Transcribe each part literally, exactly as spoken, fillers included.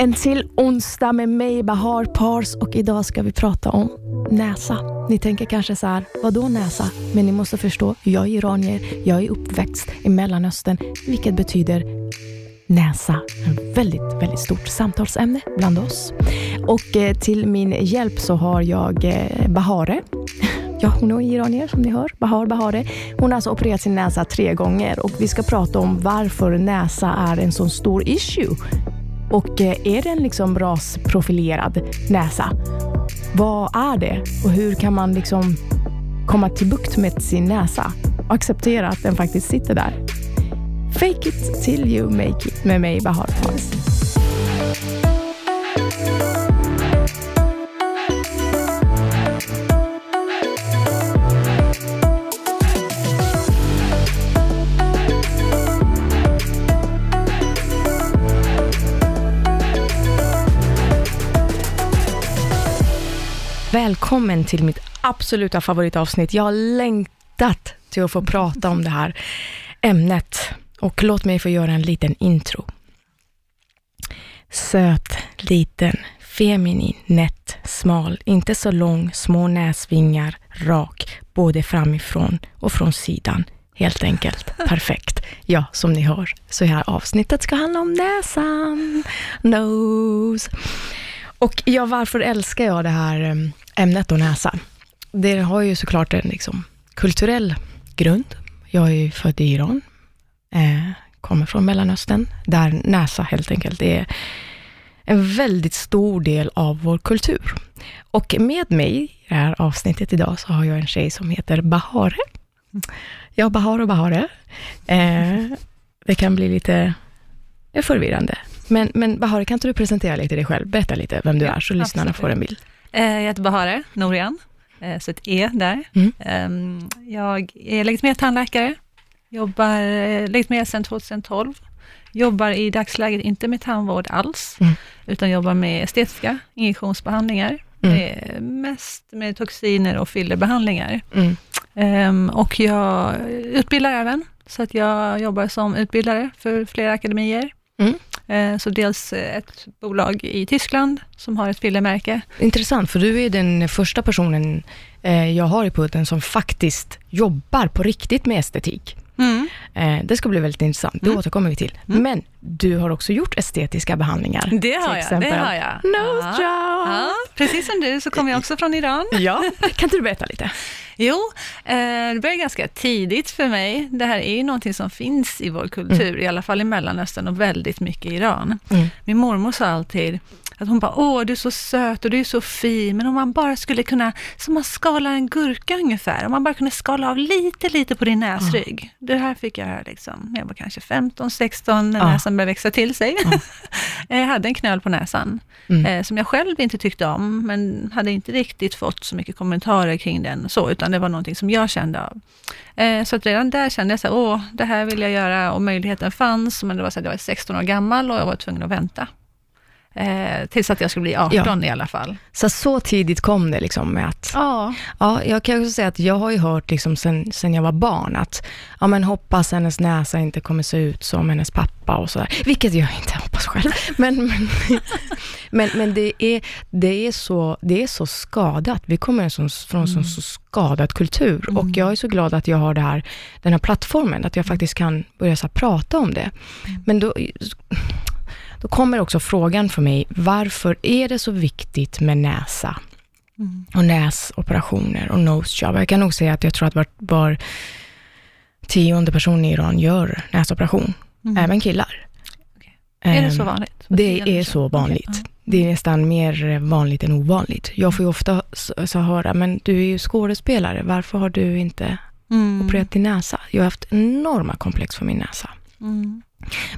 En till onsdag med mig, Bahar Pars, och idag ska vi prata om näsa. Ni tänker kanske så här, vadå näsa? Men ni måste förstå, jag är iranier, jag är uppväxt i Mellanöstern, vilket betyder näsa. En väldigt, väldigt stort samtalsämne bland oss. Och eh, till min hjälp så har jag eh, Bahareh. Ja, hon är iranier som ni hör. Bahar Bahareh. Hon har alltså opererat sin näsa tre gånger. Och vi ska prata om varför näsa är en sån stor issue. Och är den liksom rasprofilerad näsa? Vad är det? Och hur kan man liksom komma till bukt med sin näsa? Och acceptera att den faktiskt sitter där. Fake it till you make it med mig, Bahar Pars. Välkommen till mitt absoluta favoritavsnitt. Jag har längtat till att få prata om det här ämnet. Och låt mig få göra en liten intro. Söt, liten, feminin, nätt, smal. Inte så lång, små näsvingar, rak. Både framifrån och från sidan. Helt enkelt, perfekt. Ja, som ni hör. Så här avsnittet ska handla om näsan. Nose. Och ja, varför älskar jag det här ämnet och näsa? Det har ju såklart en liksom kulturell grund. Jag är ju född i Iran. Eh, kommer från Mellanöstern. Där näsa helt enkelt är en väldigt stor del av vår kultur. Och med mig i det här avsnittet idag så har jag en tjej som heter Bahareh. Ja, Bahar och Bahareh. Eh, det kan bli lite förvirrande. Men, men Bahareh, kan inte du presentera lite dig själv? Berätta lite vem du ja, är så lyssnarna absolut får en bild. Jag heter Bahareh Norjan, så ett E där. Mm. Jag är legitimerad tandläkare, jobbar legitimerad sedan tjugohundratolv. Jobbar i dagsläget inte med tandvård alls, mm. utan jobbar med estetiska injektionsbehandlingar. Mm. Med, mest med toxiner och fillerbehandlingar. Mm. Och jag utbildar även, så att jag jobbar som utbildare för flera akademier. Mm. Så dels ett bolag i Tyskland som har ett fillermärke. Intressant, för du är den första personen jag har i podden som faktiskt jobbar på riktigt med estetik. Mm. Det ska bli väldigt intressant, det mm. återkommer vi till. Mm. Men du har också gjort estetiska behandlingar. Det har jag, det har jag. Nose job. Ja, precis som du så kommer jag också från Iran. Ja, kan inte du berätta lite? Jo, det började ganska tidigt för mig. Det här är ju någonting som finns i vår kultur, mm. i alla fall i Mellanöstern och väldigt mycket i Iran. Mm. Min mormor sa alltid att hon bara, åh du är så söt och du är så fin, men om man bara skulle kunna, som man skalar en gurka ungefär, om man bara kunde skala av lite lite på din näsrygg. Mm. Det här fick jag höra liksom, jag var kanske femton sexton när mm. näsan började växa till sig. Mm. Jag hade en knöl på näsan mm. eh, som jag själv inte tyckte om, men hade inte riktigt fått så mycket kommentarer kring den så, utan det var någonting som jag kände av. Eh, så att redan där kände jag så här, åh det här vill jag göra, och möjligheten fanns, men det var så att jag var sexton år gammal och jag var tvungen att vänta. Eh, tills att jag skulle bli arton ja. i alla fall. Så så tidigt kom det liksom med att ja. ja jag kan också säga att jag har ju hört liksom sen, sen jag var barn att ja men hoppas hennes näsa inte kommer se ut som hennes pappa och sådär. Vilket jag inte hoppas själv. Men, men, men, men det, är, det, är så, det är så skadat. Vi kommer från, från mm. en så skadad kultur. Mm. Och jag är så glad att jag har det här, den här plattformen. Att jag faktiskt kan börja så här, prata om det. Mm. Men då... Då kommer också frågan för mig, varför är det så viktigt med näsa mm. och näsoperationer och nose job? Jag kan nog säga att jag tror att var, var tionde person i Iran gör näsoperation, mm. även killar. Okay. Um, är det så vanligt? Det är så vanligt. Okay. Det är nästan mer vanligt än ovanligt. Jag får ju ofta så, så höra, men du är ju skådespelare, varför har du inte mm. opererat din näsa? Jag har haft enorma komplex för min näsa. Mm.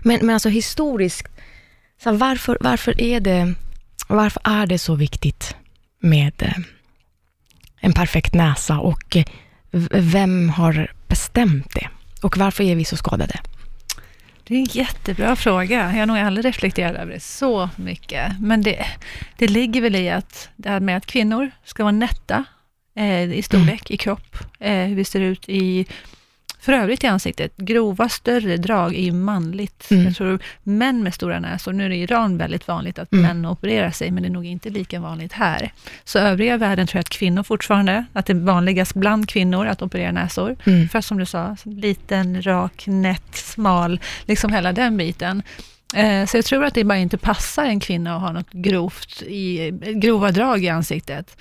Men, men alltså historiskt, så varför, varför, är det, varför är det så viktigt med en perfekt näsa och vem har bestämt det? Och varför är vi så skadade? Det är en jättebra fråga. Jag har nog aldrig reflekterat över det så mycket. Men det, det ligger väl i att det här med att kvinnor ska vara nätta eh, i storlek, mm. i kropp, eh, hur vi ser ut i För övrigt i ansiktet, grova större drag är ju manligt. Mm. Jag tror män med stora näsor, nu är det i Iran väldigt vanligt att mm. män opererar sig, men det är nog inte lika vanligt här. Så övriga världen tror jag att kvinnor fortfarande, att det är vanligast bland kvinnor att operera näsor. Mm. För som du sa, liten, rak, nätt, smal, liksom hela den biten. Så jag tror att det bara inte passar en kvinna att ha något grovt i, grova drag i ansiktet.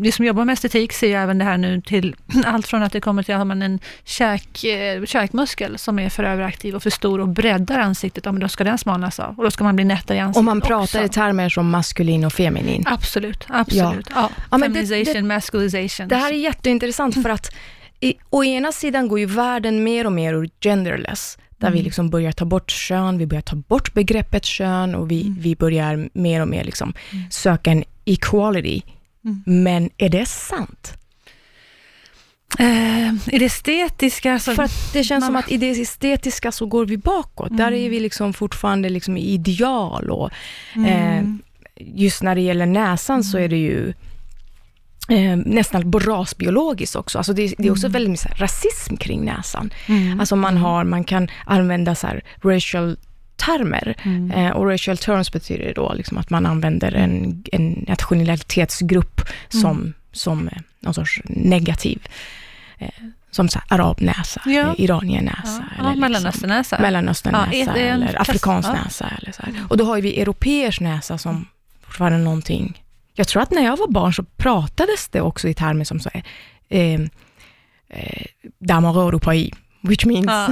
Vi som jobbar med estetik ser ju även det här nu till allt från att det kommer till att har man en käk, käkmuskel som är för överaktiv och för stor och breddar ansiktet, ja, men då ska den smalnas av och då ska man bli nättare i ansiktet. Om man pratar också i termer som maskulin och feminin. Absolut, absolut. Ja. Ja, feminization, det, det, masculinization. Det här är jätteintressant för att i, å ena sidan går ju världen mer och mer ur genderless. Där mm. vi liksom börjar ta bort kön, vi börjar ta bort begreppet kön och vi, mm. vi börjar mer och mer liksom mm. söka en equality. Mm. Men är det sant? Eh, är det estetiska? Så för att det känns man... som att i det estetiska så går vi bakåt. Mm. Där är vi liksom fortfarande liksom i ideal. Och, eh, mm. just när det gäller näsan mm. så är det ju... Eh, nästan rasbiologiskt också. Alltså det, det är också mm. väldigt mycket rasism kring näsan. Mm. Alltså man, har, man kan använda så här racial termer. Mm. Eh, och racial terms betyder då liksom att man använder en, en nationalitetsgrupp som, mm. som eh, någon sorts negativ. Eh, som så här, arabnäsa, ja. Iraniennäsa. Ja. Eller ja, mellanösternäsa. Liksom, mellanösternäsa ja, det, eller en... afrikansk näsa. Ja. Eller så här. Och då har ju vi europeers näsa som fortfarande någonting... Jag tror att när jag var barn så pratades det också i termer som så här eh, eh, Damaro Europai, which means ah.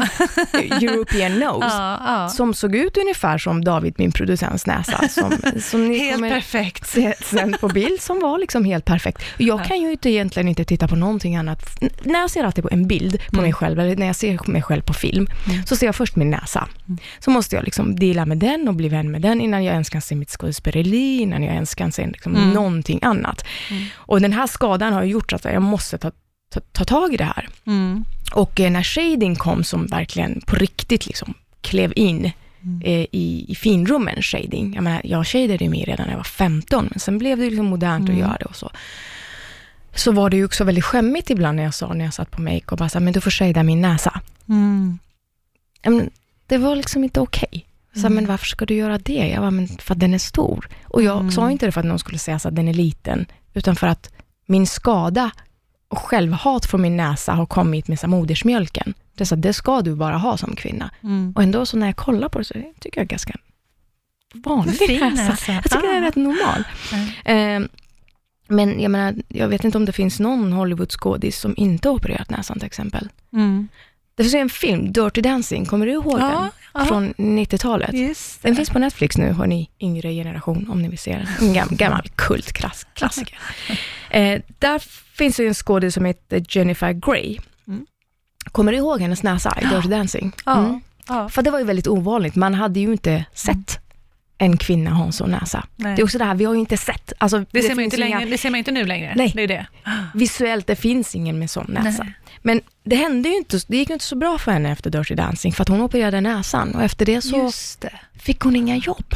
European nose. Ah, ah. Som såg ut ungefär som David, min producents näsa. Som, som ni helt perfekt. Se, sen på bild som var liksom helt perfekt. Jag kan ju inte, egentligen inte titta på någonting annat. N- när jag ser alltid på en bild på mm. mig själv, eller när jag ser mig själv på film, mm. så ser jag först min näsa. Mm. Så måste jag liksom dela med den och bli vän med den innan jag ens kan se mitt skådespeleri, innan jag ens kan se liksom mm. någonting annat. Mm. Och den här skadan har gjort att jag måste ta Ta, ta tag i det här. Mm. Och eh, när shading kom som verkligen på riktigt liksom klev in mm. eh, i, i finrummen shading. Jag menar, jag shadade mig redan när jag var femton, men sen blev det liksom modernt mm. att göra det och så. Så var det ju också väldigt skämmigt ibland när jag sa, när jag satt på make och bara sa, men du får shada min näsa. Mm. Men, det var liksom inte okej. Okay. Så mm. men varför ska du göra det? Jag bara, men för att den är stor. Och jag mm. sa inte det för att någon skulle säga så att den är liten, utan för att min skada och självhat från min näsa har kommit med så modersmjölken. Det är så att det ska du bara ha som kvinna. Mm. Och ändå så när jag kollar på det så tycker jag ganska vanlig näsa. näsa. Jag tycker ah. det är rätt normal. Mm. Eh, men jag menar, jag vet inte om det finns någon Hollywoodskådis som inte har opererat näsan till exempel. Mm. Det finns ju en film, Dirty Dancing, kommer du ihåg ja, den? Ja. Från nittiotalet. Just den finns på Netflix nu, har ni yngre generation om ni vill se den. En gam- gammal kultklassiker. eh, där finns ju en skådespelare som heter Jennifer Grey. Mm. Kommer du ihåg hennes näsa i Dirty Dancing? Ja. Mm. Ja. För det var ju väldigt ovanligt, man hade ju inte sett mm. en kvinna har en sån näsa. Nej. Det är också det här, vi har ju inte sett. Alltså, det, det, ser man inte inga... längre, det ser man inte nu längre. Nej. Det är det. Visuellt, det finns ingen med sån näsa. Nej. Men det hände ju inte, det gick ju inte så bra för henne efter Dirty Dancing för att hon opererade näsan och efter det så det. fick hon inga jobb.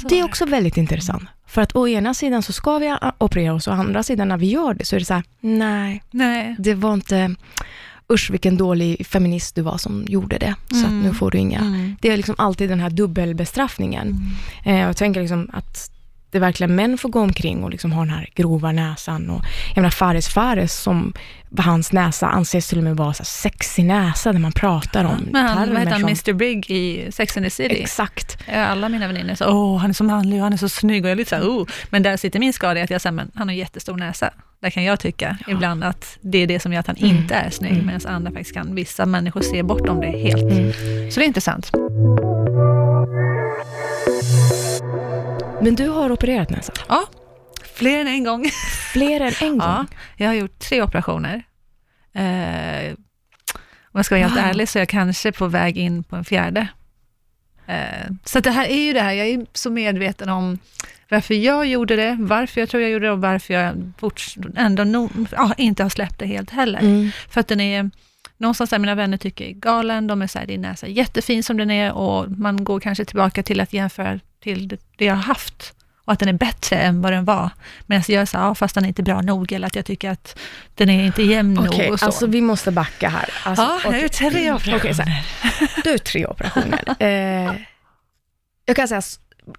Så det är också väldigt intressant. För att å ena sidan så ska vi operera oss och å andra sidan när vi gör det så är det så här, nej, nej. Det var inte... Usch, vilken dålig feminist du var som gjorde det. Så mm. att nu får du inga... Mm. Det är liksom alltid den här dubbelbestraffningen. Mm. Eh, jag tänker liksom att det verkligen män får gå omkring och liksom ha den här grova näsan. Och, jag menar, Fares Fares, som hans näsa anses till och med vara så här sexy näsa när man pratar om... Men han, vad heter han, som... mister Big i Sex and the City? Exakt. Alla mina vänner så, åh, han är så manlig och han är så snygg. Och jag är lite så här, oh. Men där sitter min skada i att jag säger, men han har en jättestor näsa. Där kan jag tycka ja. ibland att det är det som gör att han mm. inte är snygg, mm. medan andra faktiskt kan, vissa människor ser bortom det helt. Mm. Så det är intressant. Men du har opererat näsan? Ja, fler än en gång. Fler än en gång? Ja, jag har gjort tre operationer. Eh, om jag ska vara helt wow. ärlig så är jag kanske på väg in på en fjärde. Så det här är ju det här, jag är så medveten om varför jag gjorde det, varför jag tror jag gjorde det och varför jag ändå no- ja, inte har släppt det helt heller. Mm. För att den är, någonstans där mina vänner tycker är galen, de är såhär, din näsa är jättefin som den är och man går kanske tillbaka till att jämföra till det jag har haft. och att den är bättre än vad den var. Men alltså jag sa, ja, fast den är inte bra nog, eller att jag tycker att den är inte jämn okay, nog. Okej, alltså vi måste backa här. Alltså, ja, okay. Det är tre operationer. Okay, så här. Det är tre operationer. eh, jag kan säga,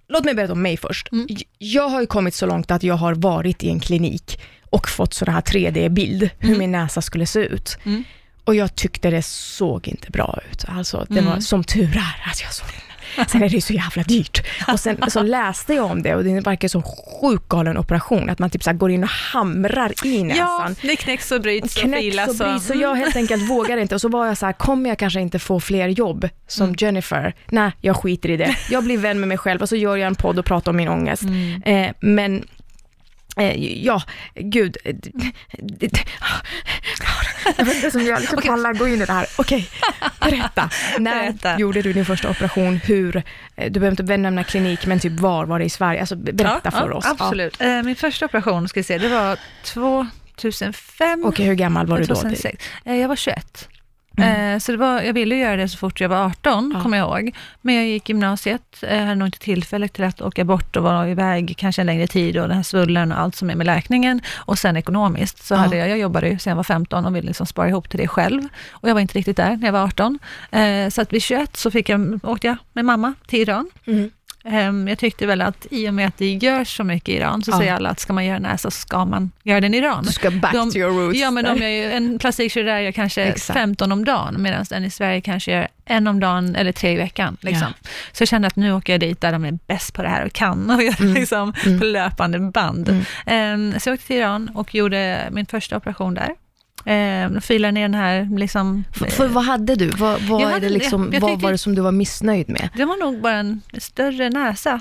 låt mig berätta om mig först. Mm. Jag har ju kommit så långt att jag har varit i en klinik och fått sådana här tre D-bild hur mm. min näsa skulle se ut. Mm. Och jag tyckte det såg inte bra ut. Alltså, det mm. var som tur är att jag såg det. Sen är det ju så jävla dyrt. Och sen så läste jag om det och det verkar som sjuk galen operation. Att man typ så här går in och hamrar i näsan. Ja, det knäcks och bryts och filas. Och bryts och jag helt enkelt vågar inte. Och så var jag så här, kommer jag kanske inte få fler jobb som mm. Jennifer? Nej, jag skiter i det. Jag blir vän med mig själv och så gör jag en podd och pratar om min ångest. Mm. Eh, men... Ja, gud. Jag vet inte som jag liksom pallar okay. gå in i det här. Okej, okay. berätta. När berätta. gjorde du din första operation? Hur, du behöver inte nämna klinik, men typ var var det i Sverige? Alltså berätta ja, för ja, oss. Absolut. Ja. Min första operation, ska vi se, det var tjugohundrafem. Okej, okay, hur gammal var du då? tjugohundrasex. Jag var tjugoett. Mm. Så det var, jag ville göra det så fort jag var arton, ja. Kommer jag ihåg. Men jag gick gymnasiet, jag hade nog inte tillfälle till att åka bort och vara iväg kanske en längre tid och den här svullen och allt som är med läkningen. Och sen ekonomiskt så ja. hade jag, jag jobbade ju sen jag var femton och ville liksom spara ihop till det själv. Och jag var inte riktigt där när jag var arton. Så att vid tjugoett så fick jag, åkte jag med mamma till Iran. Mm. Jag tyckte väl att i och med att det görs så mycket i Iran så ja. säger alla att ska man göra näsa så ska man göra den i Iran. Du ska back de, to your roots. Ja, men de gör ju, en plastikkirurg gör kanske Exakt. femton om dagen medan den i Sverige kanske gör en om dagen eller tre i veckan. Liksom. Ja. Så jag kände att nu åker jag dit där de är bäst på det här och kan och gör mm. liksom mm. på löpande band. Mm. Så jag åkte till Iran och gjorde min första operation där. Eh, filade ner den här liksom, för, för vad hade du? Vad, vad, är hade, det liksom, jag, jag vad var det som du var missnöjd med? Det var nog bara en större näsa.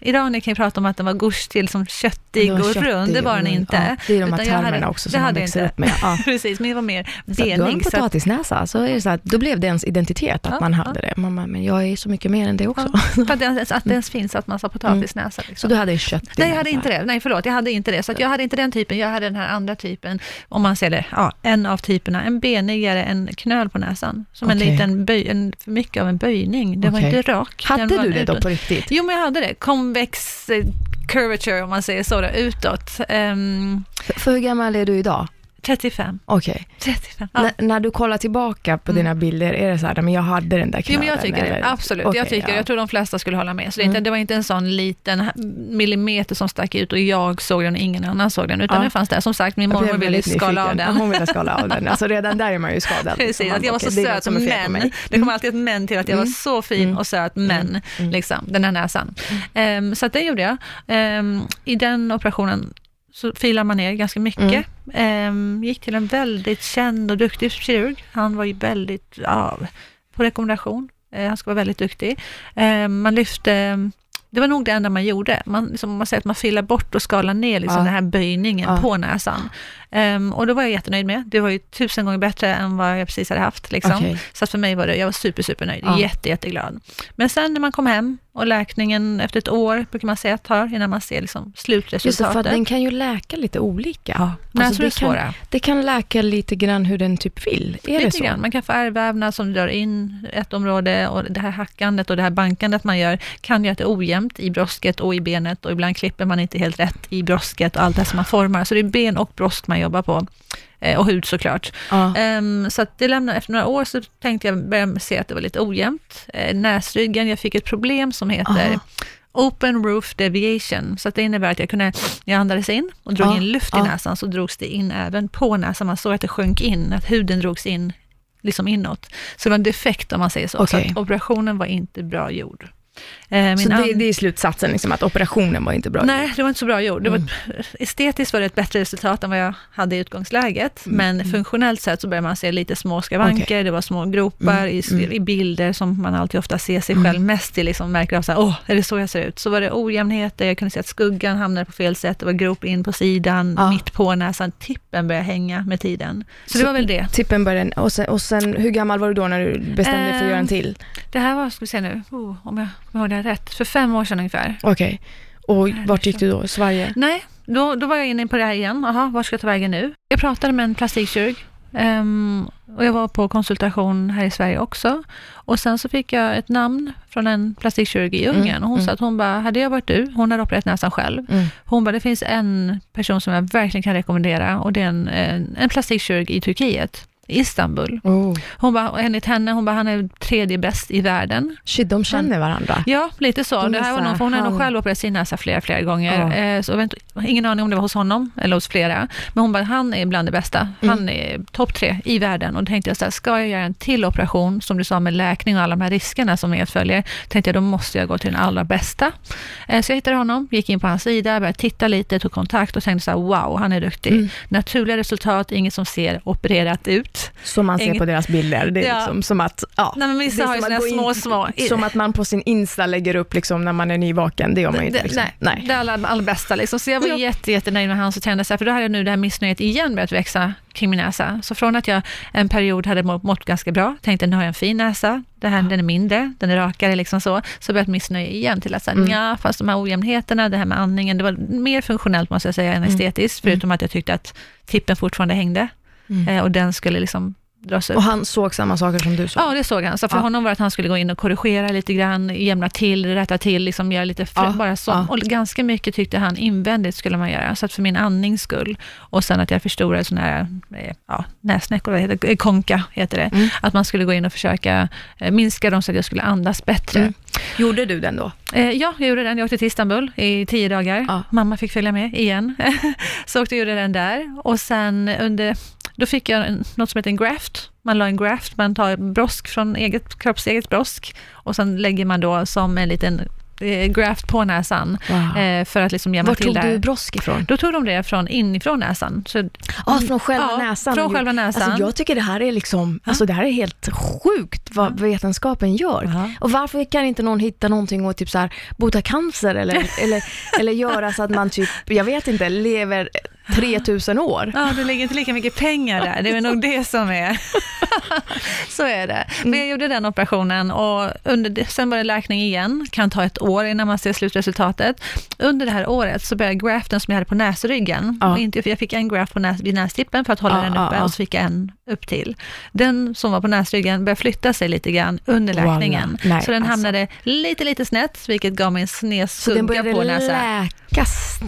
Iranier kan ju prata om att den var gors till som köttig och köttig, rund. Det var den inte. Ja, det är de här utan termerna hade, också som man växer upp med. Ja. Precis, men det var mer delning. Du har en potatisnäsa, så är det så här, då blev det ens identitet att ja, man hade ja. det. Man, men jag är så mycket mer än det också. Ja, för att det ens, att det ens finns att man sa potatisnäsa. Liksom. Så du hade en köttig näsa? Nej, jag hade inte det. Nej, förlåt. Jag hade inte det. Så att jag hade inte den typen. Jag hade den här andra typen. Om man ser det, ja, en av typerna, en benigare, en knöl på näsan. Som okay. en liten böj, en, för mycket av en böjning. Det okay. var inte rak. Hade du det då på riktigt? Jo, men jag hade det. Konvex eh, curvature, om man säger så, då, utåt. Um, för, för hur gammal är du idag? trettiofem. Okej. Okay. trettiofem. Ja. N- när du kollar tillbaka på dina bilder, är det så här, men jag hade den där knölen? Jo, men jag tycker eller? Det. Absolut. Okay, jag tycker, ja. jag tror de flesta skulle hålla med. Så det, mm. inte, det var inte en sån liten millimeter som stack ut och jag såg den och ingen annan såg den. Utan ja. det fanns där. Som sagt, min mormor ville skala av den. Hon ville skala av den. Alltså redan där är man ju skadad. Precis, liksom. Att jag var så söt som män. Mm. Det kom alltid ett män till att jag mm. var så fin mm. och söt män. Mm. Liksom, den här näsan. Mm. Um, så att det gjorde jag. Um, I den operationen så filar man ner ganska mycket. Mm. Ehm, gick till en väldigt känd och duktig kirurg. Han var ju väldigt, ja, på rekommendation. Ehm, han ska vara väldigt duktig. Ehm, man lyfte, det var nog det enda man gjorde. Man, liksom, man säger att man filar bort och skalar ner liksom, ja. den här böjningen ja. på näsan. Ehm, och då var jag jättenöjd med. Det var ju tusen gånger bättre än vad jag precis hade haft. Liksom. Okay. Så att för mig var det, jag var super, super nöjd. Ja. Jätte, jätteglad. Men sen när man kom hem och läkningen efter ett år brukar man säga att tar innan man ser liksom slutresultatet. Just det, för den kan ju läka lite olika. Ja, men alltså det, det, kan, det kan läka lite grann hur den typ vill. Är lite det så? Grann. Man kan få ärrvävnad som drar in ett område och det här hackandet och det här bankandet man gör kan göra att det är ojämnt i brösket och i benet och ibland klipper man inte helt rätt i brösket och allt det som man formar. Så det är ben och bröst man jobbar på. Och hud såklart. Ja. Um, så att det lämnade, efter några år så tänkte jag börja se att det var lite ojämnt. Uh, näsryggen, jag fick ett problem som heter ja. open roof deviation. Så att det innebär att jag kunde, jag andades in och drog ja. in luft i ja. näsan, så drogs det in även på näsan. Man såg att det sjönk in, att huden drogs in liksom inåt. Så det var en defekt om man säger så. Okay. Så att operationen var inte bra gjord. Min så det, det är slutsatsen liksom, att operationen var inte bra? Nej, det var inte så bra gjort. Det var, mm. Estetiskt var det ett bättre resultat än vad jag hade i utgångsläget. Mm. Men funktionellt sett så börjar man se lite små skavanker. Okay. Det var små gropar mm. i, i bilder som man alltid ofta ser sig själv mm. mest i. Liksom, märker av så här, åh, är det så jag ser ut? Så var det ojämnheter. Jag kunde se att skuggan hamnade på fel sätt. Det var grop in på sidan, ah. mitt på näsan. Tippen började hänga med tiden. Så, så det var väl det. Tippen började, och sen, och sen, hur gammal var du då när du bestämde dig eh, för att göra en till? Det här var, ska vi se nu, oh, om jag var det rätt? För fem år sedan ungefär. Okej. Okay. Och vart gick du då? Sverige? Nej, då, då var jag inne på det här igen. Jaha, var ska jag ta vägen nu? Jag pratade med en plastikkirurg Um, och jag var på konsultation här i Sverige också. Och sen så fick jag ett namn från en plastikkirurg i Ungern. Mm, och hon mm. sa att hon bara, hade jag varit du, hon hade opererat näsan själv. Mm. Hon bara, det finns en person som jag verkligen kan rekommendera. Och det är en, en, en plastikkirurg i Turkiet. Istanbul. Oh. Hon bara, enligt henne, hon bara, han är tredje bäst i världen. Shit, de känner varandra. Ja, lite så. De det här var någon, för hon har nog själv opererat sin näsa flera, flera gånger. Oh. Eh, så vet, ingen aning om det var hos honom eller hos flera. Men hon bara, han är bland det bästa. Han mm. är topp tre i världen. Och då tänkte jag så här, ska jag göra en till operation som du sa med läkning och alla de här riskerna som medföljer, tänkte jag, då måste jag gå till den allra bästa. Eh, så jag hittade honom, gick in på hans sida, började titta lite, tog kontakt och tänkte så här, wow, han är duktig. Mm. Naturliga resultat, inget som ser opererat ut. Som man ser Inget. på deras bilder. Det är ja. liksom som att ja. Nej, men vissa har ju såna små, små. Som att man på sin Insta lägger upp liksom när man är nyvaken. Det gör man ju inte. Liksom. Nej, nej. Det är alla, alla bästa. Liksom. Så jag var ja. jätte, jätte nöjd med hans och tände sig. För då hade jag nu det här missnöjet igen börjat växa kring min näsa. Så från att jag en period hade mått ganska bra, tänkte nu har jag en fin näsa, det här, ja. den är mindre, den är rakare liksom så, så började missnöja igen till att säga, mm. ja, fast de här ojämnheterna, det här med andningen, det var mer funktionellt måste jag säga än mm. estetiskt, förutom mm. att jag tyckte att tippen fortfarande hängde. Mm. Och den skulle liksom dras ut. Och han såg samma saker som du såg? Ja, det såg han. Så för ja. honom var att han skulle gå in och korrigera lite grann, jämna till, rätta till, liksom göra lite fl- ja. bara så. Ja. Och ganska mycket tyckte han invändigt skulle man göra. Så att för min andnings skull. Och sen att jag förstorade sådana här ja, näsnäckor, det heter, konka heter det. Mm. Att man skulle gå in och försöka minska dem så att jag skulle andas bättre. Mm. Gjorde du den då? Eh, ja, jag gjorde den. Jag åkte till Istanbul i tio dagar. Ja. Mamma fick följa med igen. Så åkte jag gjorde den där. Och sen under... Då fick jag en, något som heter en graft. Man la en graft, man tar brosk från eget, kropps eget brosk och sen lägger man då som en liten eh, graft på näsan. Wow. eh, för att liksom jämna till det. Var tog du brosk ifrån? Då tog de det från inifrån näsan. Så, ah, från själva ja, näsan? Från själva näsan. Alltså, jag tycker det här är liksom, alltså, det här är helt sjukt vad vetenskapen gör. Uh-huh. Och varför kan inte någon hitta någonting och typ så här, bota cancer eller, eller, eller göra så att man typ, jag vet inte, lever... tre tusen år. Ja, det ligger inte lika mycket pengar där. Det är nog det som är. Så är det. Men jag gjorde den operationen och under, sen var det läkning igen. Kan ta ett år innan man ser slutresultatet. Under det här året så började graften som jag hade på näsryggen. Ja. Och inte, jag fick en graft på näs, vid nästippen för att hålla ja, den uppe ja, ja. och så fick jag en upp till. Den som var på näsryggen började flytta sig lite grann under läkningen. Wow, nej, så den hamnade alltså. lite, lite snett vilket gav mig en snedsugga på näsan.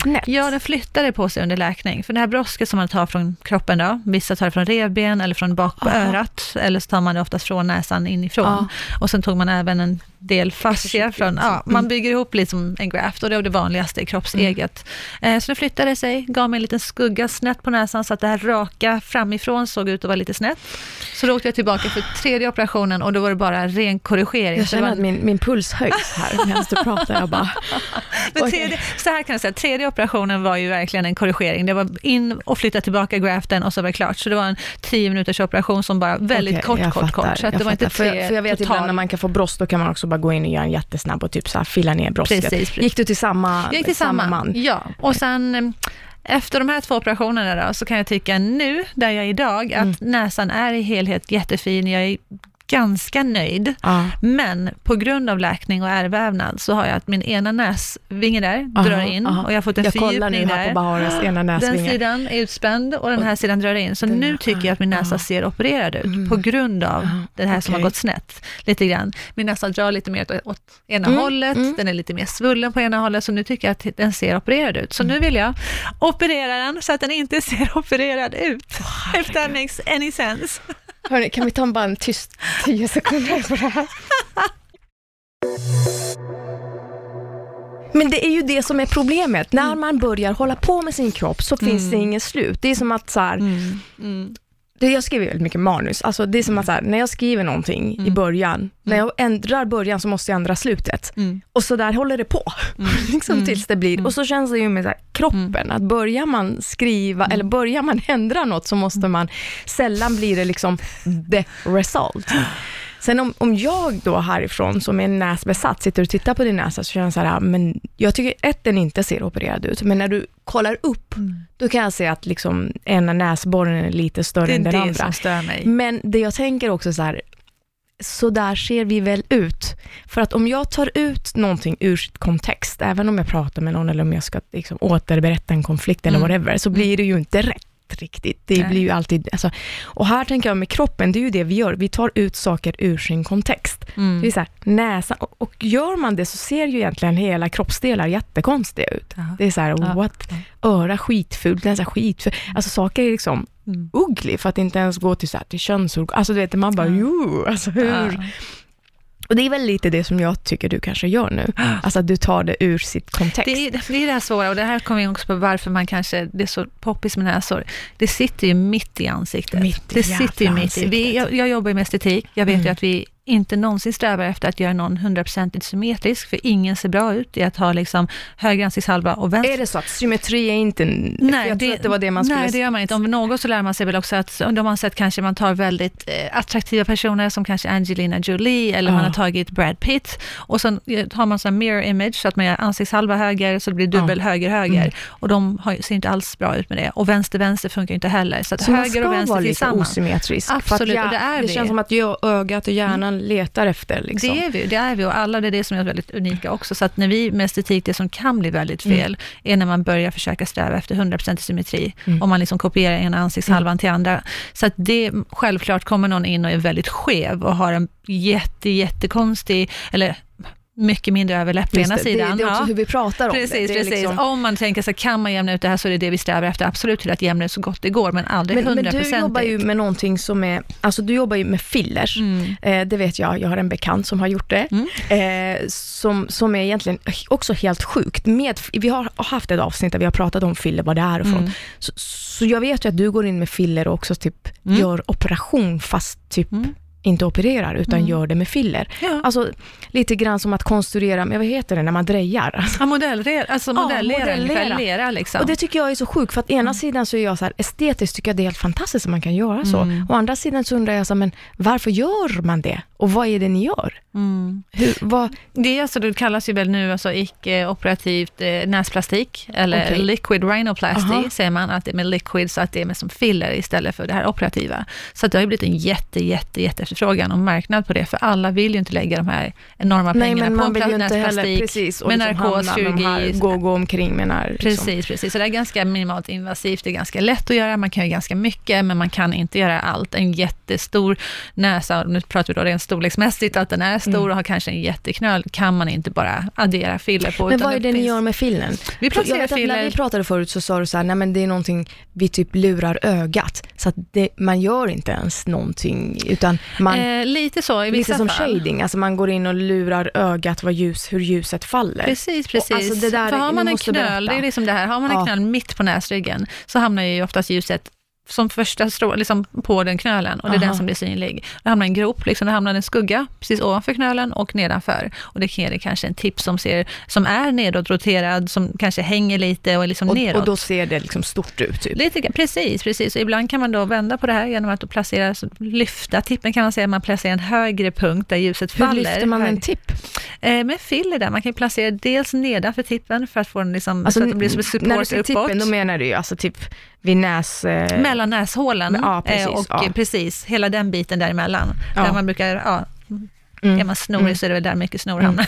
Snett. Ja, den flyttade på sig under läkning. För det här brosket som man tar från kroppen då, vissa tar det från revben eller från bak på Aha. örat, eller så tar man det oftast från näsan inifrån. Aha. Och sen tog man även en del fascia från, ja, man bygger ihop liksom en graft och det är det vanligaste i kroppseget. Mm. Eh, så det flyttade sig, gav mig en liten skugga snett på näsan så att det här raka framifrån såg ut att vara lite snett. Så då åkte jag tillbaka för tredje operationen och då var det bara ren korrigering. Jag känner var... att min, min puls höjs här medan du pratar. Jag bara... Men tredje, okay. Så här kan jag säga, tredje operationen var ju verkligen en korrigering. Det var in och flytta tillbaka graften och så var det klart. Så det var en tio minuters operation som bara väldigt okay, kort, kort, fattar, kort. Så att det var inte för, jag, för jag vet total... ibland när man kan få brost då kan man också bara gå in och göra en jättesnabb och typ så här fila ner brosket. Precis, precis. Gick du till samma, jag gick till samma, samma man? Ja, och sen... Efter de här två operationerna då, så kan jag tycka nu, där jag är idag, att mm. näsan är i helhet jättefin. Jag är ganska nöjd. Ah. Men på grund av läkning och ärrvävnad så har jag att min ena näsvinge där aha, drar in aha. och jag har fått en jag fördjupning där. Bahares ena näsvinge. Den sidan är utspänd och den här och sidan drar in. Så den, nu tycker jag att min näsa aha. ser opererad ut mm. på grund av aha, det här okay. som har gått snett lite grann. Min näsa drar lite mer åt, åt ena mm. hållet. Mm. Den är lite mer svullen på ena hållet så nu tycker jag att den ser opererad ut. Så mm. nu vill jag operera den så att den inte ser opererad ut. Oh, if that makes any sense. Hörrni, kan vi ta bara en tyst tio sekunder på det här? Men det är ju det som är problemet. När mm. man börjar hålla på med sin kropp så finns mm. det ingen slut. Det är som att så här... Mm. Mm. Det, jag skriver väldigt mycket manus. Alltså, det är som att så här, när jag skriver någonting mm. i början, mm. när jag ändrar början så måste jag ändra slutet. Mm. Och så där håller det på. Mm. liksom mm. tills det blir. Mm. Och så känns det ju med så här, kroppen. Mm. Att börjar man skriva mm. eller börjar man ändra något så måste man, sällan blir det liksom the result. Mm. Sen om, om jag då härifrån som är näsbesatt sitter och tittar på din näsa så känner jag så här, men jag tycker att den inte ser opererad ut. Men när du kollar upp, mm. då kan jag se att liksom ena näsborren är lite större det, än den det andra. Som stör mig. Men det jag tänker också så här, så där ser vi väl ut. För att om jag tar ut någonting ur sitt kontext, även om jag pratar med någon eller om jag ska liksom återberätta en konflikt eller mm. whatever, så blir det ju inte rätt. rätt riktigt. Det Nej. Blir ju alltid... Alltså, och här tänker jag med kroppen, det är ju det vi gör. Vi tar ut saker ur sin kontext. Mm. Det är så här, näsan. Och, och gör man det så ser ju egentligen hela kroppsdelar jättekonstiga ut. Aha. Det är så här, oh, what? Ja. Öra skitfult, näsa skitfult. Alltså saker är liksom mm. ugly för att inte ens gå till, så här, till könsorg. Alltså du vet, man bara, mm. jo, alltså hur... Ja. Och det är väl lite det som jag tycker du kanske gör nu. Alltså att du tar det ur sitt kontext. Det är det, är det här svåra, och det här kommer jag också på varför man kanske, det är så poppis med näsor. Det sitter ju mitt i ansiktet. Mitt i det sitter ju mitt ansiktet. I. Vi, jag, jag jobbar med estetik. Jag vet mm. ju att vi inte någonsin strävar efter att göra någon hundraprocentigt symmetrisk, för ingen ser bra ut i att ha liksom höger ansiktshalva och vänster. Är det så att symmetri är inte... Nej, jag det, tror att det var det man skulle... Nej, det gör man inte. Om något så lär man sig väl också att om de har sett kanske man tar väldigt eh, attraktiva personer som kanske Angelina Jolie eller oh. man har tagit Brad Pitt, och sen har man sån mirror image så att man gör ansiktshalva höger så det blir dubbel oh. höger höger mm. och de har, ser inte alls bra ut med det, och vänster vänster funkar inte heller, så att så höger och vänster tillsammans. Osymmetrisk. Absolut, jag, och det är det. Det känns som att jag, ögat och hjärnan mm. letar efter. Liksom. Det är vi, det är vi, och alla, det är det som är väldigt unika också, så att när vi med estetik, det som kan bli väldigt fel mm. är när man börjar försöka sträva efter hundra procent symmetri, mm. om man liksom kopierar ena ansiktshalvan mm. till andra, så att det självklart kommer någon in och är väldigt skev och har en jätte, jättekonstig eller mycket mindre överläpp på ena sidan. Det, det är också ja. Hur vi pratar om precis, det. det precis. Liksom... Om man tänker så kan man jämna ut det här, så är det det vi strävar efter, absolut, till att jämna ut så gott det går, men aldrig hundra procent. Men, men du jobbar ju med någonting som är, alltså du jobbar ju med fillers. Mm. Eh, det vet jag, jag har en bekant som har gjort det. Mm. Eh, som, som är egentligen också helt sjukt. Med, vi har haft ett avsnitt där vi har pratat om filler, vad det är och från. Mm. Så, så jag vet ju att du går in med filler och också typ mm. gör operation fast typ mm. inte opererar utan mm. gör det med filler. Ja. Alltså lite grann som att konstruera, men vad heter det när man drejar? Ja, modellera, alltså modellera, ja, modellera. Fällera, liksom. Och det tycker jag är så sjukt, för att ena mm. sidan så är jag så här, estetiskt tycker jag det är helt fantastiskt att man kan göra så. Mm. Å andra sidan så undrar jag så här, men varför gör man det? Och vad är det ni gör? Mm. Hur, vad... Det är alltså, det kallas ju väl nu alltså icke-operativt eh, näsplastik eller okay. liquid rhinoplasty uh-huh. säger man att det är med liquid, så att det är med som filler istället för det här operativa. Så att det har ju blivit en jätte, jätte, jätte frågan om marknad på det, för alla vill ju inte lägga de här enorma pengarna. Nej, men man på näsplastik med narkos tjugo. Gå och gå omkring med när, precis, liksom. precis. Så det är ganska minimalt invasivt, det är ganska lätt att göra, man kan ju ganska mycket, men man kan inte göra allt. En jättestor näsa, nu pratar vi då rent storleksmässigt, att den är stor mm. och har kanske en jätteknöl, kan man inte bara addera filler på. Men utan vad är det, det ni finns... gör med fillen? Vi placerar filler. När vi pratade förut så sa du så här, nej men det är någonting, vi typ lurar ögat, så att det, man gör inte ens någonting, utan man, eh, lite så i vissa lite som fall. Shading, alltså man går in och lurar ögat vad ljus, hur ljuset faller. Precis, precis. Alltså det där, för har man en knöl, berätta. Det är liksom det här, har man en ja. knöl mitt på näsryggen så hamnar ju oftast ljuset som första strå, liksom på den knölen, och det är Aha. den som blir synlig. Det hamnar en grop, liksom, det hamnar en skugga precis ovanför knölen och nedanför. Och det är kanske en tipp som ser, som är nedåtroterad, som kanske hänger lite och är liksom och, nedåt. Och då ser det liksom stort ut. Typ. Lite, precis, precis. Och ibland kan man då vända på det här genom att placera, lyfta tippen, kan man säga, att man placerar en högre punkt där ljuset faller. Hur lyfter man en tipp? Eh, med filler där. Man kan placera dels nedanför tippen för att få den liksom, alltså, så att den blir som support när du ser uppåt. Tippen, då menar du ju alltså typ vid näs... Eh... Mellan näshålen ja, precis, och ja. precis, hela den biten däremellan. Ja. Där man brukar... Ja, mm. är man snorig mm. så är det väl där mycket snor hamnar.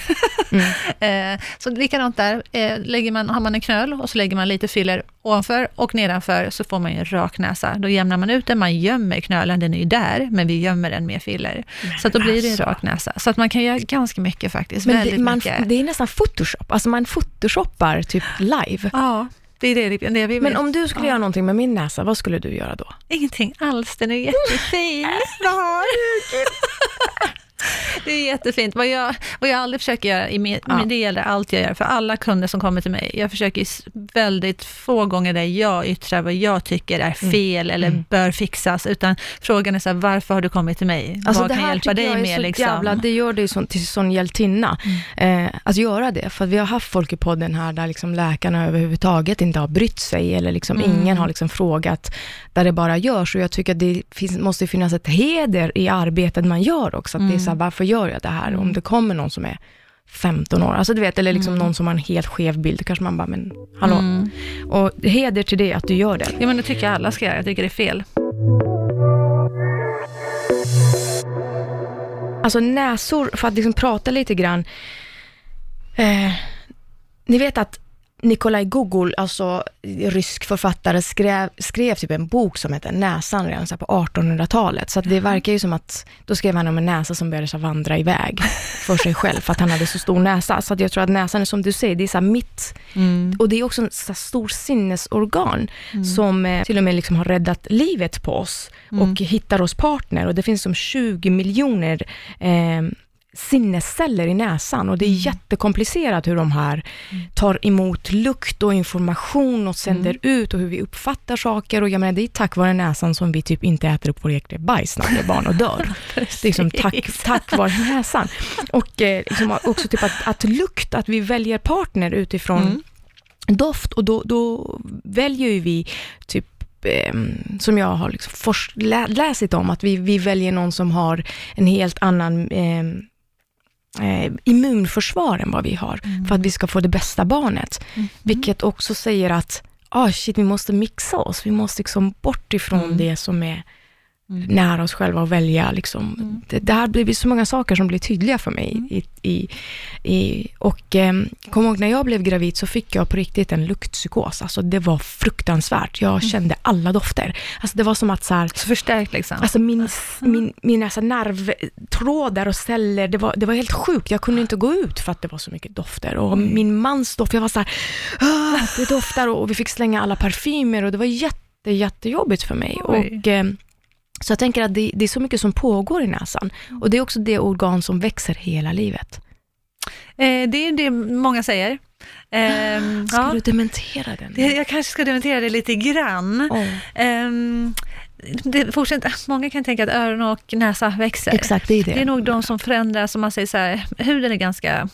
Mm. Mm. eh, så likadant där. Eh, lägger man, har man en knöl och så lägger man lite filler ovanför och nedanför, så får man ju en rak näsa. Då jämnar man ut den, man gömmer knölen, den är ju där, men vi gömmer den med filler. Men så att då alltså. blir det en rak näsa. Så att man kan göra ganska mycket faktiskt. Men det, man, mycket. Det är nästan Photoshop. Alltså man photoshoppar typ live. Ja. Det är det, det är vi men om du skulle ja. göra någonting med min näsa, vad skulle du göra då? Ingenting alls, den är jättefin. Det är jättefint. Vad jag, vad jag aldrig försöker göra, i med, ja. det gäller allt jag gör, för alla kunder som kommer till mig, jag försöker väldigt få gånger där jag yttrar vad jag tycker är fel mm. eller mm. bör fixas, utan frågan är så här, varför har du kommit till mig? Alltså, vad kan jag hjälpa dig jag med? Liksom? Jävla, det gör dig så, till sån hjältinna mm. eh, att göra det, för att vi har haft folk i podden här där liksom läkarna överhuvudtaget inte har brytt sig, eller liksom mm. ingen har liksom frågat, där det bara görs, och jag tycker att det finns, måste finnas ett heder i arbetet man gör också, att mm. det är så här, varför gör jag det här? Om det kommer någon som är femton år, alltså du vet, eller liksom mm. någon som har en helt skev bild, kanske man bara, men hallå. Mm. Och heder till dig att du gör det. Ja, men det tycker jag alla ska göra, jag tycker det är fel. Alltså näsor, för att liksom prata lite grann. Eh, ni vet att Nikolaj Gogol, alltså rysk författare, skrev, skrev typ en bok som heter Näsan redan så här på artonhundratalet. Så att det verkar ju som att då skrev han om en näsa som började så vandra iväg för sig själv för att han hade så stor näsa. Så att jag tror att näsan är som du säger, det är så här mitt. Mm. Och det är också en så här stor sinnesorgan mm. som eh, till och med liksom har räddat livet på oss och mm. hittar oss partner. Och det finns som tjugo miljoner eh, sinnesceller i näsan och det är mm. jättekomplicerat hur de här tar emot lukt och information och sänder mm. ut och hur vi uppfattar saker. Och jag menar, det är tack vare näsan som vi typ inte äter upp vår eget bajs när det är barn och dör. Det är liksom tack, tack vare näsan. Och eh, liksom också typ att, att lukt, att vi väljer partner utifrån mm. doft och då, då väljer ju vi typ som jag har liksom forsk- lä- läst om att vi, vi väljer någon som har en helt annan eh, eh, immunförsvar än vad vi har mm. för att vi ska få det bästa barnet mm. vilket också säger att oh shit, vi måste mixa oss, vi måste liksom bort ifrån mm. det som är mm. nära oss själva och välja liksom. Mm. det, det här blir så många saker som blir tydliga för mig mm. i, i, i, och eh, kom ihåg när jag blev gravid så fick jag på riktigt en luktpsykos, alltså det var fruktansvärt, jag mm. kände alla dofter, alltså det var som att så här, så förstärkt liksom, alltså min, min, mina alltså, nervtrådar och celler, det var, det var helt sjukt, jag kunde inte gå ut för att det var så mycket dofter och mm. min mans doft, jag var så här ah, det doftar och, och vi fick slänga alla parfymer och det var jätte, jättejobbigt för mig. Oj. Och eh, så jag tänker att det, det är så mycket som pågår i näsan. Och det är också det organ som växer hela livet. Eh, det är det många säger. Eh, ska ja. du dementera den? Det, jag kanske ska dementera det lite grann. Oh. Eh, det fortsätter, många kan tänka att öron och näsa växer. Exakt, det är det. Det är nog de som förändras, som man säger så här, huden är ganska...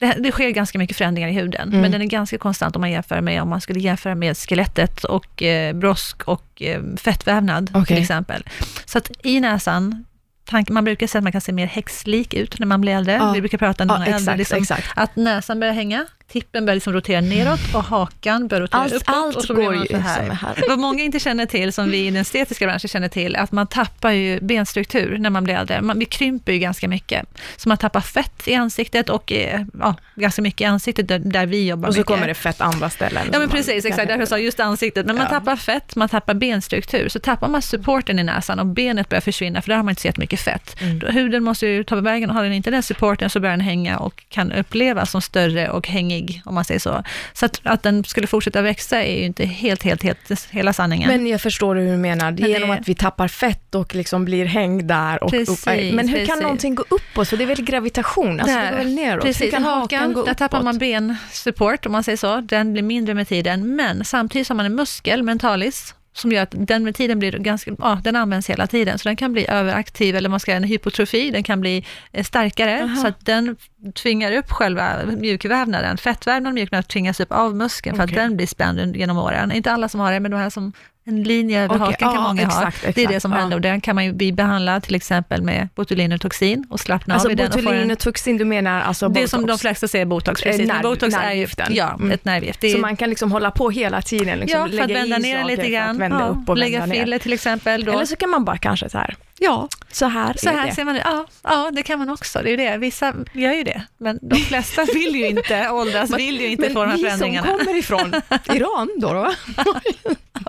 Det, det sker ganska mycket förändringar i huden, mm. men den är ganska konstant om man jämför med om man skulle jämföra med skelettet och eh, brosk och eh, fettvävnad okay. till exempel. Så att i näsan, tanken, man brukar säga att man kan se mer häxlik ut när man blir äldre. Ah. Vi brukar prata om ah, exakt, äldre, liksom, exakt. Att näsan börjar hänga, tippen börjar liksom rotera neråt och hakan börjar rotera allt, uppåt. Allt och så går ju så här. här. Vad många inte känner till, som vi i den estetiska branschen känner till, att man tappar ju benstruktur när man blir äldre. Man, vi krymper ju ganska mycket. Så man tappar fett i ansiktet och ja, ganska mycket i ansiktet där, där vi jobbar mycket. Och så mycket. Kommer det fett andra ställen. Ja men precis, exakt. Därför jag sa just ansiktet. Men man ja. tappar fett, man tappar benstruktur. Så tappar man supporten i näsan och benet börjar försvinna, för där har man inte sett mycket fett. Mm. Då, huden måste ju ta på vägen, och har den inte den supporten så börjar den hänga och kan upplevas som större och hängig, om man säger så. Så att, att den skulle fortsätta växa är ju inte helt, helt, helt hela sanningen. Men jag förstår hur du menar. Det är genom att vi tappar fett och liksom blir hängd där. Och precis, men hur precis. kan någonting gå uppåt? Så det är väl gravitation? Alltså där, det går väl neråt? Precis, kan hakan, där tappar man bensupport, om man säger så. Den blir mindre med tiden. Men samtidigt har man en muskel, mentalis, som gör att den med tiden blir ganska, ja, den används hela tiden, så den kan bli överaktiv, eller man ska en hypotrofi, den kan bli starkare. Aha. Så att den tvingar upp själva mjukvävnaden, fettvävnaden, mjukvävnaden tvingas upp av muskeln för okay. att den blir spänd genom åren. Inte alla som har det, men de här som en linje över okay. haken kan ah, många exakt, ha. Exakt, det är det som ah. händer, och den kan man ju bli behandlad till exempel med botulinumtoxin och slappna alltså av i den. Alltså botulinumtoxin, du menar alltså botox? Det som de flesta säger, botox, precis. Nerv, botox är ju ja, mm. ett nervgift. Så ju... man kan liksom hålla på hela tiden? Liksom, ja, för att vända ner lite grann. Vända ja, upp och lägga vända filler ner. Till exempel. Då. Eller så kan man bara kanske så här. Ja, så här, så här ser man det. Ja, ja, det kan man också. Det är ju det. Vissa gör ju det, men de flesta vill ju inte åldras, vill ju inte men, få de här förändringarna. Men vi som kommer ifrån Iran då då?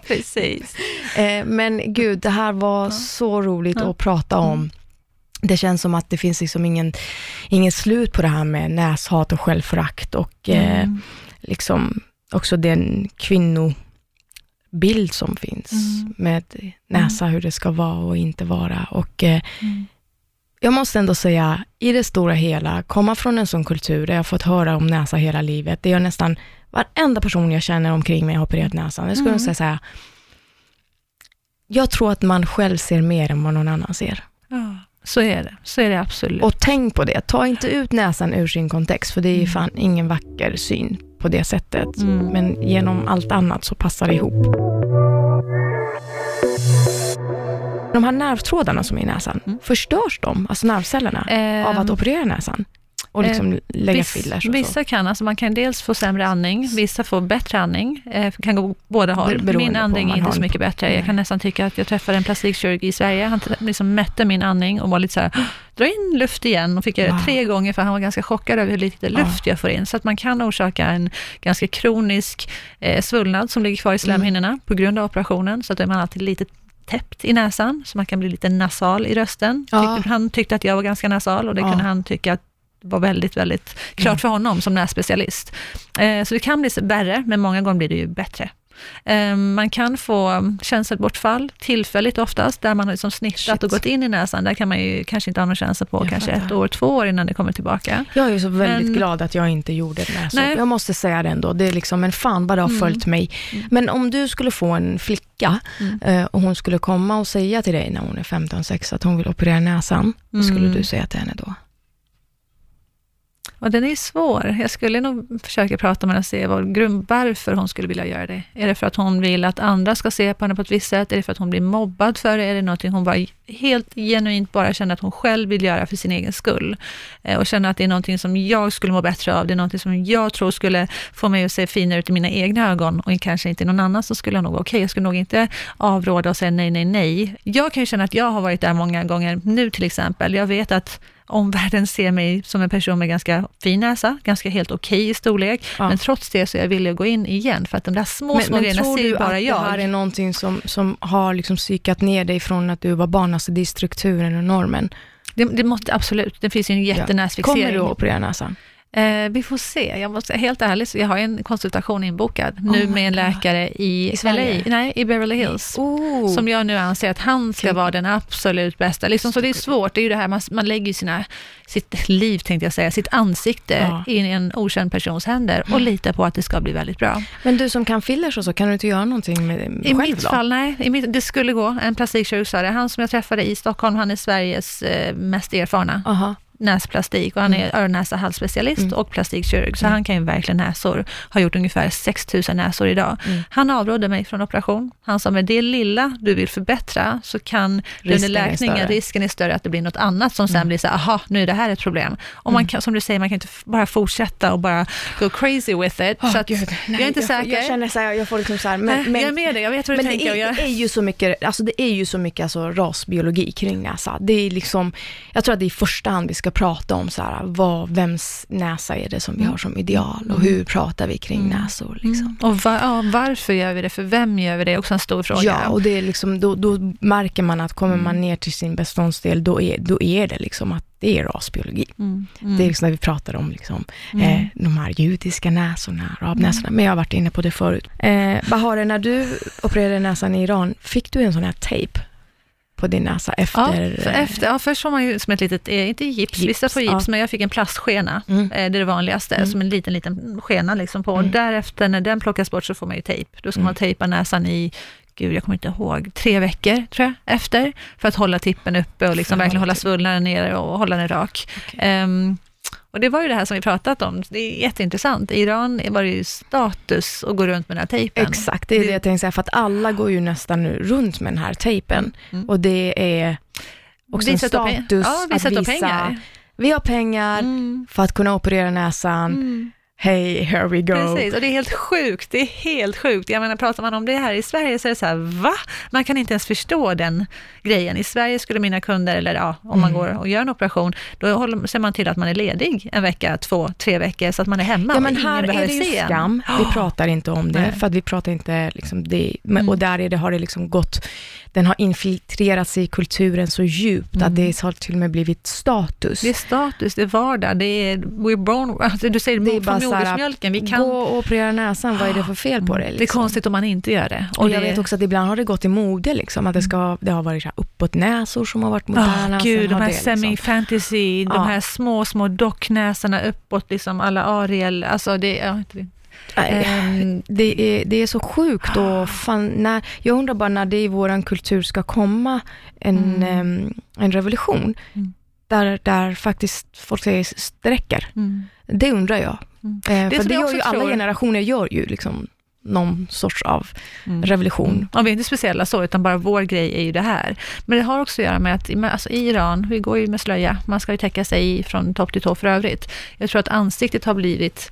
Precis. Eh, men gud, det här var ja. så roligt ja. att prata om. Mm. Det känns som att det finns liksom ingen, ingen slut på det här med näshat och självförakt och eh, mm. liksom också den kvinno... bild som finns mm. med näsa, hur det ska vara och inte vara. Och eh, mm. jag måste ändå säga, i det stora hela, komma från en sån kultur där jag fått höra om näsa hela livet. Det är nästan varenda person jag känner omkring mig har opererat näsan. Jag skulle mm. säga så här, jag tror att man själv ser mer än vad någon annan ser. Ja, så är det. Så är det absolut. Och tänk på det. Ta inte ut näsan ur sin kontext, för det är ju fan ingen vacker syn på det sättet, mm. men genom allt annat så passar det ihop. De här nervtrådarna som är i näsan, mm. förstörs de, alltså nervcellerna, um, av att operera näsan? och liksom eh, lägga viss, fillers och vissa så. Kan, alltså man kan dels få sämre andning, vissa får bättre andning, eh, kan gå båda håll. Beroende min andning är inte så mycket bättre. Nej. Jag kan nästan tycka att jag träffade en plastikkirurg i Sverige, han liksom mätte min andning och var lite så här, dra in luft igen, och fick jag det wow. tre gånger för han var ganska chockad över hur lite luft wow. jag får in. Så att man kan orsaka en ganska kronisk eh, svullnad som ligger kvar i slemhinnorna mm. på grund av operationen, så att man alltid lite täppt i näsan, så man kan bli lite nasal i rösten. Ja. Tyckte, han tyckte att jag var ganska nasal, och det ja. kunde han tycka att var väldigt, väldigt klart för honom som nässpecialist. Eh, så det kan bli värre, men många gånger blir det ju bättre. Eh, man kan få känselbortfall tillfälligt oftast, där man har liksom snittat Shit. och gått in i näsan. Där kan man ju kanske inte ha någon känsla på jag kanske ett år, två år innan det kommer tillbaka. Jag är ju så väldigt men, glad att jag inte gjorde ett näshopp. Jag måste säga det ändå. Det är liksom en fan bara har mm. följt mig. Mm. Men om du skulle få en flicka mm. eh, och hon skulle komma och säga till dig när hon är femton sex att hon vill operera näsan, vad skulle mm. du säga till henne då? Och den är svår. Jag skulle nog försöka prata med henne och se vad, grund, varför hon skulle vilja göra det. Är det för att hon vill att andra ska se på henne på ett visst sätt? Är det för att hon blir mobbad för det? Är det någonting hon bara helt genuint bara känner att hon själv vill göra för sin egen skull? Eh, och känner att det är någonting som jag skulle må bättre av. Det är någonting som jag tror skulle få mig att se finare ut i mina egna ögon och kanske inte någon annan, så skulle jag nog okej. Okay, jag skulle nog inte avråda och säga nej, nej, nej. Jag kan ju känna att jag har varit där många gånger nu till exempel. Jag vet att omvärlden ser mig som en person med ganska fin näsa, ganska helt okej i storlek, ja. men trots det så jag vill jag gå in igen, för att de där små, men, små men grejerna ser bara jag. Det här är någonting som, som har liksom psykat ner dig från att du var barn, alltså det är strukturen och normen. Det, det måste, absolut, det finns ju en jättenäsfixering. Ja. Kommer du att operera näsan? Eh, vi får se. Jag måste helt ärligt, så jag har en konsultation inbokad oh nu med en läkare i, i L A, nej, i Beverly Hills. Oh. Som jag nu anser att han ska okay. vara den absolut bästa. Liksom, så det är svårt. Det är ju det här man, man lägger ju sina sitt liv, tänkte jag säga, sitt ansikte oh. in i en okänd persons händer och litar på att det ska bli väldigt bra. Men du som kan fillers och så, kan du inte göra någonting med, med I själv mitt då? fall, nej. I mitt, det skulle gå. En plastikkirurg, han som jag träffade i Stockholm, han är Sveriges eh, mest erfarna. Aha. näsplastik, och han är öron-näsa-halsspecialist mm. och plastikkirurg, så mm. han kan ju verkligen näsor, har gjort ungefär sex tusen näsor idag. Mm. Han avrådde mig från operation. Han sa, med det lilla du vill förbättra så kan risken du läkningen, risken är större att det blir något annat som mm. sen blir så, aha, nu är det här ett problem. Och mm. man kan, som du säger, man kan inte bara fortsätta och bara go crazy with it. Oh, så att, nej, jag är inte jag, säker. Jag känner så här, jag får liksom så här, men, nej, men, jag är med dig, jag vet vad du tänker. Det är, det är ju så mycket, alltså det är ju så mycket alltså, rasbiologi kring näsa. Det är liksom, jag tror att det är i första hand vi ska prata om så här, vad, vems näsa är det som vi har som ideal, och hur pratar vi kring näsor liksom. Mm. Och va, ja, varför gör vi det, för vem gör vi det, också en stor fråga. Ja, och det är liksom, då, då märker man att kommer man ner till sin beståndsdel, då är, då är det liksom att det är rasbiologi. Mm. Mm. Det är liksom när vi pratar om liksom, mm. eh, de här judiska näsorna, arabnäsorna, mm. men jag har varit inne på det förut. Eh, Bahareh, när du opererade näsan i Iran, fick du en sån här tejp på din näsa efter... Ja, för efter, ja först var man ju som ett litet, inte gips, gips vissa får gips, ja. men jag fick en plastskena, mm. det är det vanligaste, mm. som en liten, liten skena liksom på. Mm. Därefter, när den plockas bort så får man ju tejp. Då ska mm. man tejpa näsan i, gud jag kommer inte ihåg, tre veckor tror jag, efter, för att hålla tippen uppe och liksom ja, verkligen hålla svullnaden nere och hålla den rak. Okay. Um, Och det var ju det här som vi pratat om. Det är jätteintressant. I Iran var det ju status att gå runt med den här tejpen. Exakt, det är det jag tänkte säga. För att alla går ju nästan runt med den här tejpen. Mm. Och det är också en status ja, vi att visa. Pengar. Vi har pengar mm. för att kunna operera näsan. Mm. Hey, here we go. Precis, och det är helt sjukt, det är helt sjukt. Jag menar, pratar man om det här i Sverige så är det så här, va? Man kan inte ens förstå den grejen. I Sverige skulle mina kunder, eller ja, om man mm. går och gör en operation, då håller, ser man till att man är ledig en vecka, två, tre veckor, så att man är hemma. Ja, men här är det ju skam. Vi pratar inte om det, Nej. för att vi pratar inte liksom det, men, och där är det, har det liksom gått, den har infiltrerat sig i kulturen så djupt mm. att det har till och med blivit status. Det är status, det är vardag, det är we're born, alltså, du säger det bara modersmjölken. Vi kan gå och operera näsan, vad är det för fel på det? Liksom? Det är konstigt om man inte gör det. Och, och jag det... vet också att ibland har det gått i mode liksom, att det, ska, det har varit uppåt näsor som har varit moderna. Oh, gud, de här semi-fantasy, liksom. de här små, små docknäsarna uppåt, liksom alla Ariel, alltså det är... Ja, det... Nej, det, är, det är så sjukt och fan, när, jag undrar bara när det i våran kultur ska komma en, mm. en revolution mm. där, där faktiskt folk säger sträcker mm. det undrar jag mm. det, för det gör ju alla tror. generationer gör ju liksom någon sorts av mm. revolution. Ja, vi är inte speciella så, utan bara vår grej är ju det här. Men det har också att göra med att alltså, i Iran, vi går ju med slöja. Man ska ju täcka sig från topp till tå för övrigt. Jag tror att ansiktet har blivit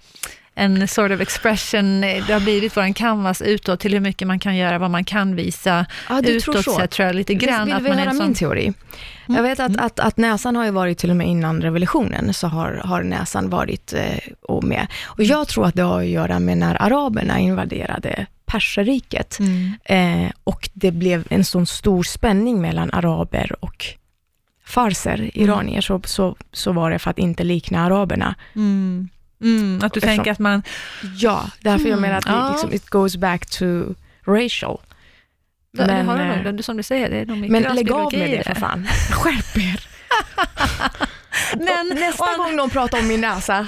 en sort of expression, det har blivit vår canvas utåt till hur mycket man kan göra, vad man kan visa ja, du utåt. Tror så. Tror jag lite grann. Vill, vill att man höra sån... min teori? Mm. Jag vet att, att, att näsan har ju varit, till och med innan revolutionen så har, har näsan varit eh, och med. Och jag tror att det har att göra med när araberna invaderade Perserriket mm. eh, och det blev en sån stor spänning mellan araber och farser, iranier, mm. så, så, så var det för att inte likna araberna. Mm. Mm, att du Eftersom, tänker att man... Ja, därför mm, jag menar att ja. det liksom, it goes back to racial. Men, men det har de nog, som du säger. Det är de men lägg av med det, för fan. Skärp er. men, nästa och, gång någon pratar om min näsa...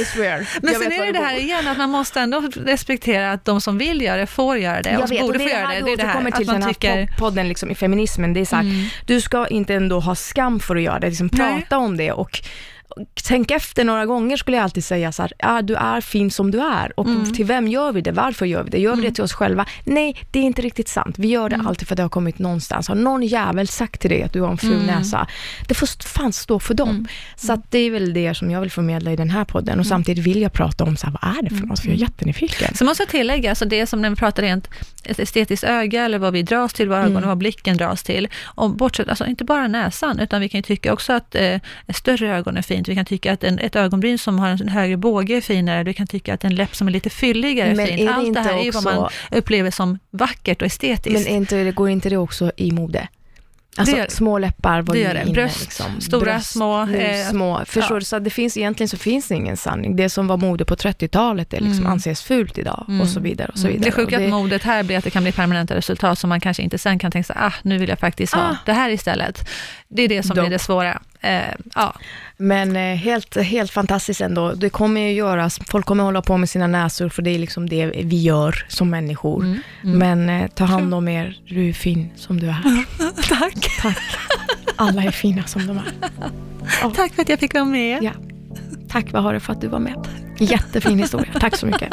I swear. Men sen är det, det här igen att man måste ändå respektera att de som vill göra det får göra det. Jag och vet, borde och det, få är göra det. Det är det här kommer till att man tycker... podden liksom i feminismen, det är så här, mm. du ska inte ändå ha skam för att göra det. Liksom prata om det och tänk efter några gånger, skulle jag alltid säga så här, ah, du är fin som du är och mm. till vem gör vi det? Varför gör vi det? Gör vi mm. det till oss själva? Nej, det är inte riktigt sant. Vi gör det mm. alltid för att det har kommit någonstans. Har någon jävel sagt till dig att du har en ful mm. näsa? Det får fan stå för dem. Mm. Så att det är väl det som jag vill förmedla i den här podden och mm. samtidigt vill jag prata om så här, vad är det för något? För jag är jättenyfiken. Så måste jag tillägga, alltså det som när vi pratar rent ett estetiskt öga eller vad vi dras till, vad ögonen mm. och vad blicken dras till. Och bortsett, alltså inte bara näsan, utan vi kan ju tycka också att eh, större ögon är fint. Vi kan tycka att en, ett ögonbryn som har en högre båge är finare. Vi kan tycka att en läpp som är lite fylligare är men fin. Är det allt inte det här också... är ju vad man upplever som vackert och estetiskt. Men inte, går inte det också i mode? Alltså det små läppar, vad det gör det. Inne, bröst, liksom. Stora, bröst, små. Eh, små. Förstår ja. Så det finns egentligen så finns det ingen sanning. Det som var mode på trettiotalet är liksom mm. anses fult idag mm. och så vidare. Och så vidare. Det sjuka det... att modet här blir att det kan bli permanenta resultat som man kanske inte sen kan tänka sig, ah, nu vill jag faktiskt ah. ha det här istället. Det är det som Dom. blir det svåra. Eh, ja. Men eh, helt, helt fantastiskt ändå. Det kommer ju göras, folk kommer hålla på med sina näsor för det är liksom det vi gör som människor. Mm. Mm. Men eh, ta hand om er, du är fin som du är. Tack. Tack. Alla är fina som de är. Oh. Tack för att jag fick vara med. Ja. Tack Bahareh för att du var med. Jättefin historia. Tack så mycket.